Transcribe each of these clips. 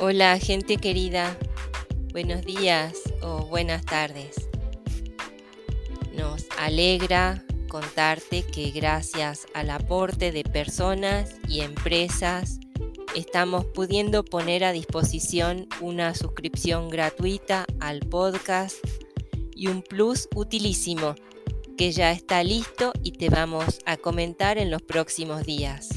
Hola, gente querida. Buenos días o buenas tardes. Nos alegra contarte que gracias al aporte de personas y empresas estamos pudiendo poner a disposición una suscripción gratuita al podcast y un plus utilísimo que ya está listo y te vamos a comentar en los próximos días.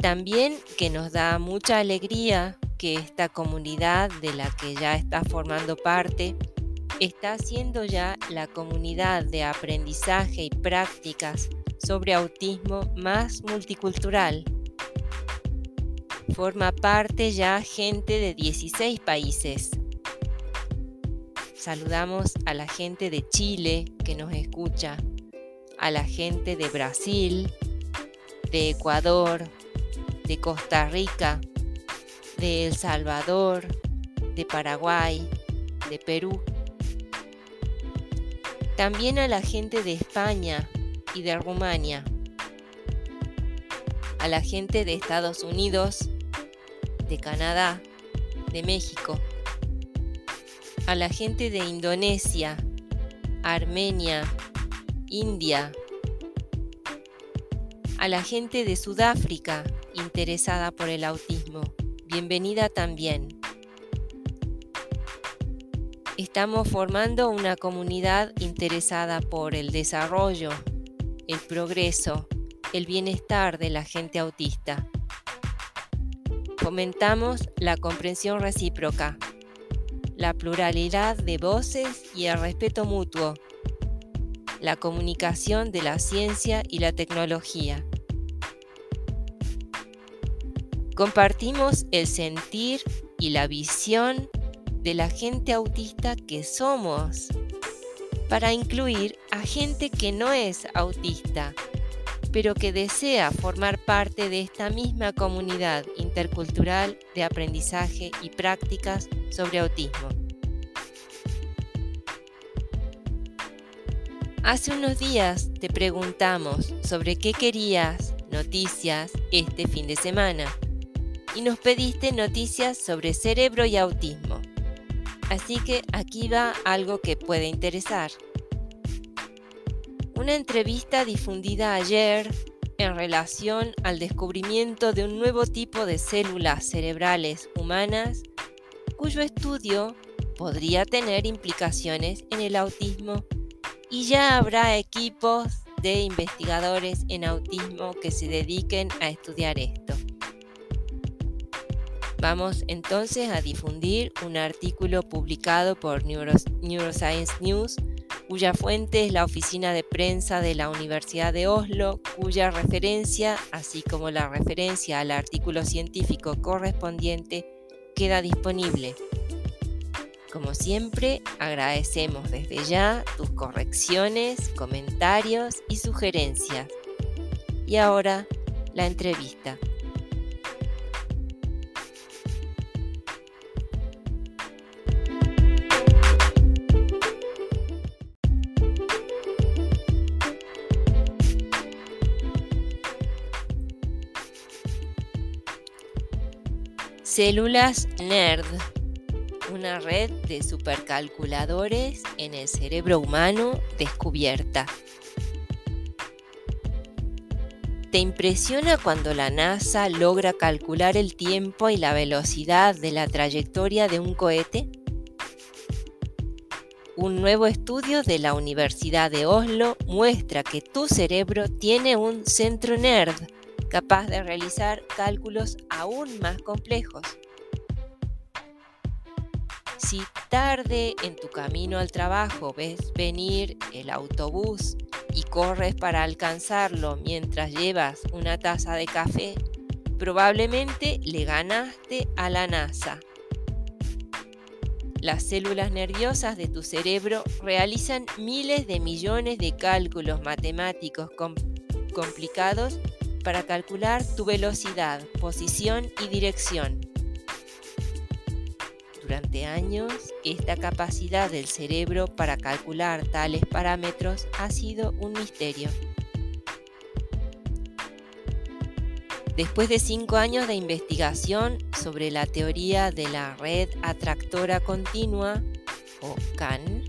También que nos da mucha alegría que esta comunidad de la que ya estás formando parte está siendo ya la comunidad de aprendizaje y prácticas sobre autismo más multicultural. Forma parte ya gente de 16 países. Saludamos a la gente de Chile que nos escucha, a la gente de Brasil, de Ecuador, de Costa Rica, de El Salvador, de Paraguay, de Perú. También a la gente de España y de Rumania, a la gente de Estados Unidos, de Canadá, de México, a la gente de Indonesia, Armenia, India, a la gente de Sudáfrica, interesada por el autismo. Bienvenida también. Estamos formando una comunidad interesada por el desarrollo, el progreso, el bienestar de la gente autista. Fomentamos la comprensión recíproca, la pluralidad de voces y el respeto mutuo, la comunicación de la ciencia y la tecnología. Compartimos el sentir y la visión de la gente autista que somos, para incluir a gente que no es autista, pero que desea formar parte de esta misma comunidad intercultural de aprendizaje y prácticas sobre autismo. Hace unos días te preguntamos sobre qué querías noticias este fin de semana. Y nos pediste noticias sobre cerebro y autismo. Así que aquí va algo que puede interesar. Una entrevista difundida ayer en relación al descubrimiento de un nuevo tipo de células cerebrales humanas, cuyo estudio podría tener implicaciones en el autismo, y ya habrá equipos de investigadores en autismo que se dediquen a estudiar esto. Vamos entonces a difundir un artículo publicado por Neuroscience News, cuya fuente es la oficina de prensa de la Universidad de Oslo, cuya referencia, así como la referencia al artículo científico correspondiente, queda disponible. Como siempre, agradecemos desde ya tus correcciones, comentarios y sugerencias. Y ahora, la entrevista. Células Nerd, una red de supercalculadores en el cerebro humano descubierta. ¿Te impresiona cuando la NASA logra calcular el tiempo y la velocidad de la trayectoria de un cohete? Un nuevo estudio de la Universidad de Oslo muestra que tu cerebro tiene un centro nerd, capaz de realizar cálculos aún más complejos. Si tarde en tu camino al trabajo ves venir el autobús y corres para alcanzarlo mientras llevas una taza de café, probablemente le ganaste a la NASA. Las células nerviosas de tu cerebro realizan miles de millones de cálculos matemáticos complicados para calcular tu velocidad, posición y dirección. Durante años, esta capacidad del cerebro para calcular tales parámetros ha sido un misterio. Después de 5 años de investigación sobre la teoría de la red atractora continua, o CAN,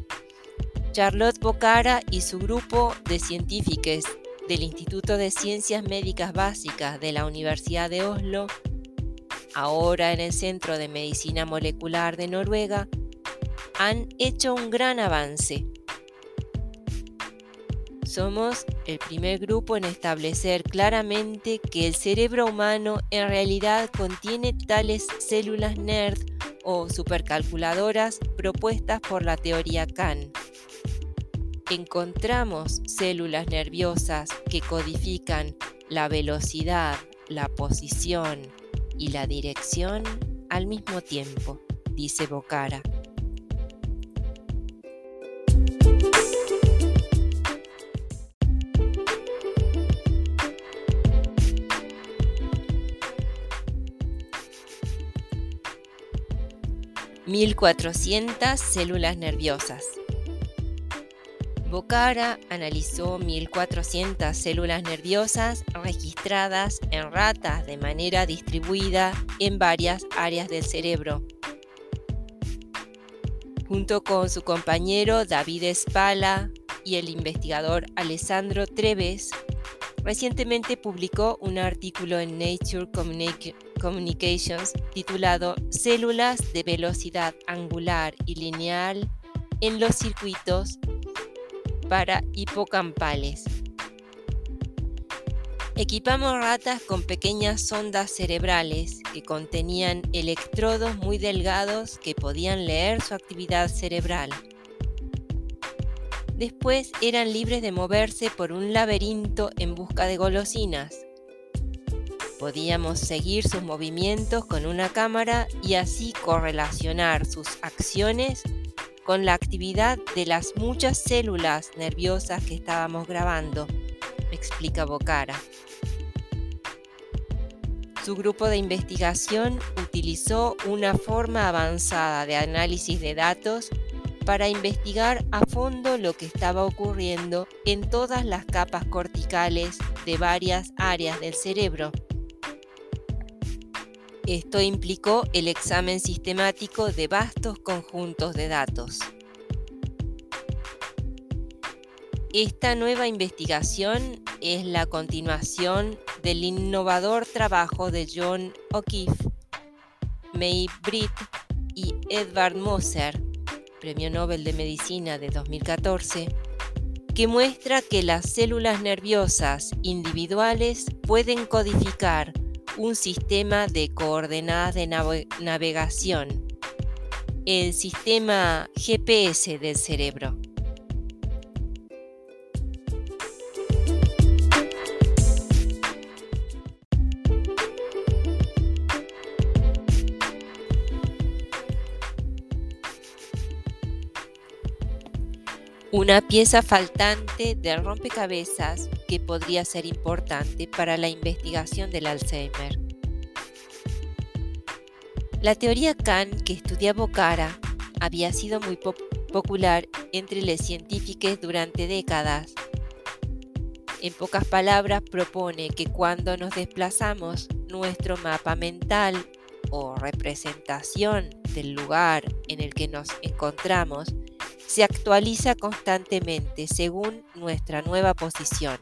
Charlotte Boccara y su grupo de científicos del Instituto de Ciencias Médicas Básicas de la Universidad de Oslo, ahora en el Centro de Medicina Molecular de Noruega, han hecho un gran avance. Somos el primer grupo en establecer claramente que el cerebro humano en realidad contiene tales células nerd o supercalculadoras propuestas por la teoría CAN. Encontramos células nerviosas que codifican la velocidad, la posición y la dirección al mismo tiempo, dice Boccara. «1400 células nerviosas». Boccara analizó 1400 células nerviosas registradas en ratas de manera distribuida en varias áreas del cerebro. Junto con su compañero David Spalla y el investigador Alessandro Treves, recientemente publicó un artículo en Nature Communications titulado Células de velocidad angular y lineal en los circuitos para hipocampales. Equipamos ratas con pequeñas sondas cerebrales que contenían electrodos muy delgados que podían leer su actividad cerebral. Después eran libres de moverse por un laberinto en busca de golosinas. Podíamos seguir sus movimientos con una cámara y así correlacionar sus acciones con la actividad de las muchas células nerviosas que estábamos grabando, explica Boccara. Su grupo de investigación utilizó una forma avanzada de análisis de datos para investigar a fondo lo que estaba ocurriendo en todas las capas corticales de varias áreas del cerebro. Esto implicó el examen sistemático de vastos conjuntos de datos. Esta nueva investigación es la continuación del innovador trabajo de John O'Keefe, May Britt y Edvard Moser, Premio Nobel de Medicina de 2014, que muestra que las células nerviosas individuales pueden codificar un sistema de coordenadas de navegación, el sistema GPS del cerebro. Una pieza faltante del rompecabezas que podría ser importante para la investigación del Alzheimer. La teoría CAN que estudia Boccara había sido muy popular entre los científicos durante décadas. En pocas palabras, propone que cuando nos desplazamos, nuestro mapa mental o representación del lugar en el que nos encontramos se actualiza constantemente según nuestra nueva posición.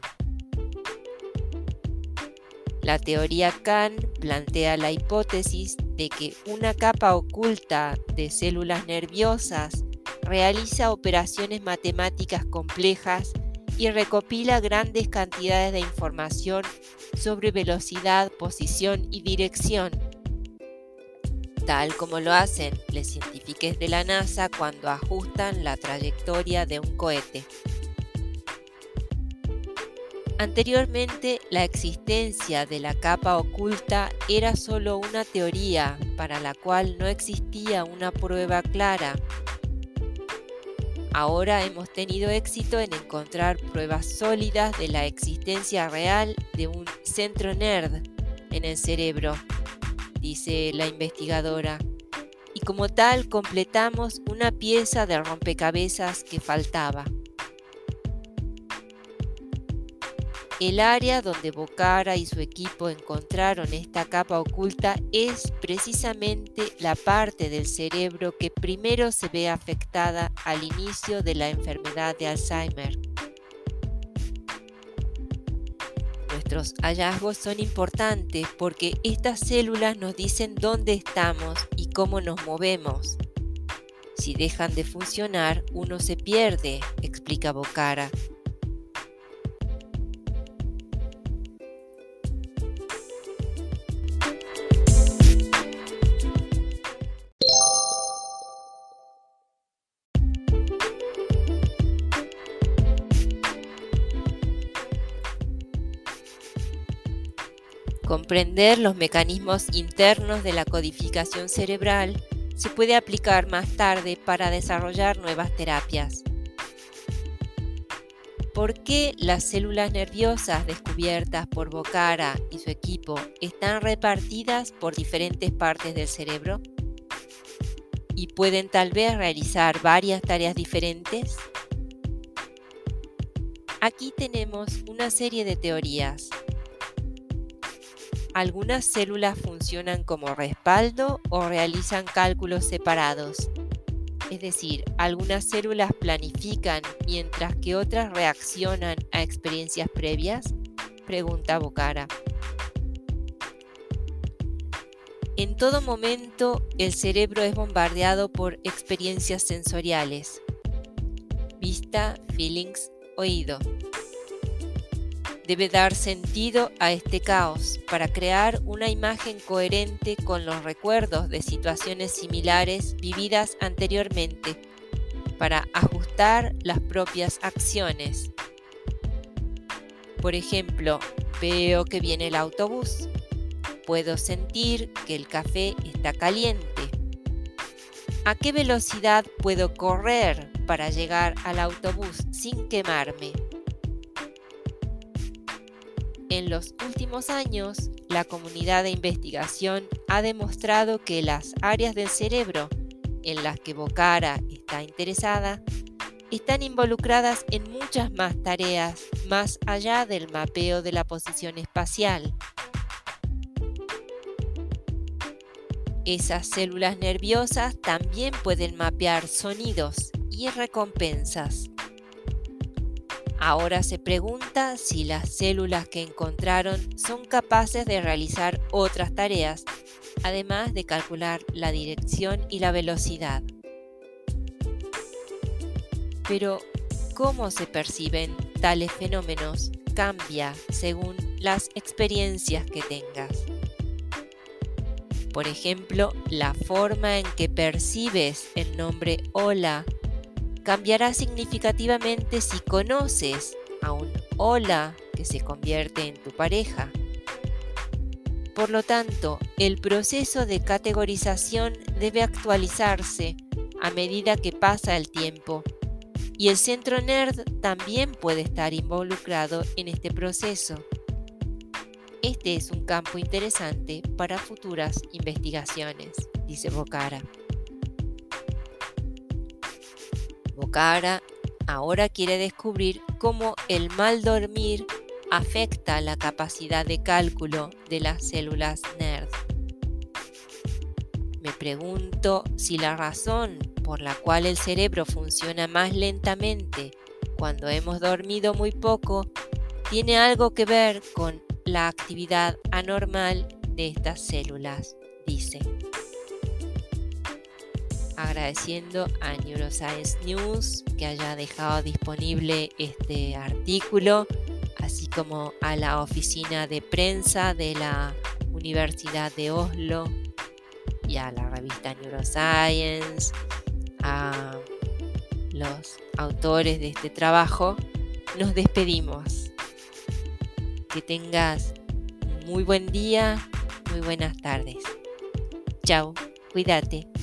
La teoría CAN plantea la hipótesis de que una capa oculta de células nerviosas realiza operaciones matemáticas complejas y recopila grandes cantidades de información sobre velocidad, posición y dirección, tal como lo hacen los científicos de la NASA cuando ajustan la trayectoria de un cohete. Anteriormente, la existencia de la capa oculta era solo una teoría para la cual no existía una prueba clara. Ahora hemos tenido éxito en encontrar pruebas sólidas de la existencia real de un centro nerd en el cerebro, dice la investigadora, y como tal completamos una pieza del rompecabezas que faltaba. El área donde Boccara y su equipo encontraron esta capa oculta es precisamente la parte del cerebro que primero se ve afectada al inicio de la enfermedad de Alzheimer. Nuestros hallazgos son importantes porque estas células nos dicen dónde estamos y cómo nos movemos. Si dejan de funcionar, uno se pierde, explica Boccara. Comprender los mecanismos internos de la codificación cerebral se puede aplicar más tarde para desarrollar nuevas terapias. ¿Por qué las células nerviosas descubiertas por Boccara y su equipo están repartidas por diferentes partes del cerebro? ¿Y pueden tal vez realizar varias tareas diferentes? Aquí tenemos una serie de teorías. Algunas células funcionan como respaldo o realizan cálculos separados. Es decir, algunas células planifican mientras que otras reaccionan a experiencias previas, pregunta Boccara. En todo momento, el cerebro es bombardeado por experiencias sensoriales. Vista, feelings, oído. Debe dar sentido a este caos para crear una imagen coherente con los recuerdos de situaciones similares vividas anteriormente, para ajustar las propias acciones. Por ejemplo, veo que viene el autobús. Puedo sentir que el café está caliente. ¿A qué velocidad puedo correr para llegar al autobús sin quemarme? En los últimos años, la comunidad de investigación ha demostrado que las áreas del cerebro en las que Boccara está interesada están involucradas en muchas más tareas más allá del mapeo de la posición espacial. Esas células nerviosas también pueden mapear sonidos y recompensas. Ahora se pregunta si las células que encontraron son capaces de realizar otras tareas, además de calcular la dirección y la velocidad. Pero, ¿cómo se perciben tales fenómenos? Cambia según las experiencias que tengas. Por ejemplo, la forma en que percibes el nombre hola cambiará significativamente si conoces a un hola que se convierte en tu pareja. Por lo tanto, el proceso de categorización debe actualizarse a medida que pasa el tiempo, y el centro nerd también puede estar involucrado en este proceso. Este es un campo interesante para futuras investigaciones, dice Boccara. Boccara ahora quiere descubrir cómo el mal dormir afecta la capacidad de cálculo de las células nerd. Me pregunto si la razón por la cual el cerebro funciona más lentamente cuando hemos dormido muy poco tiene algo que ver con la actividad anormal de estas células, dice. Agradeciendo a Neuroscience News que haya dejado disponible este artículo, así como a la oficina de prensa de la Universidad de Oslo y a la revista Neuroscience, a los autores de este trabajo. Nos despedimos. Que tengas muy buen día, muy buenas tardes. Chao, cuídate.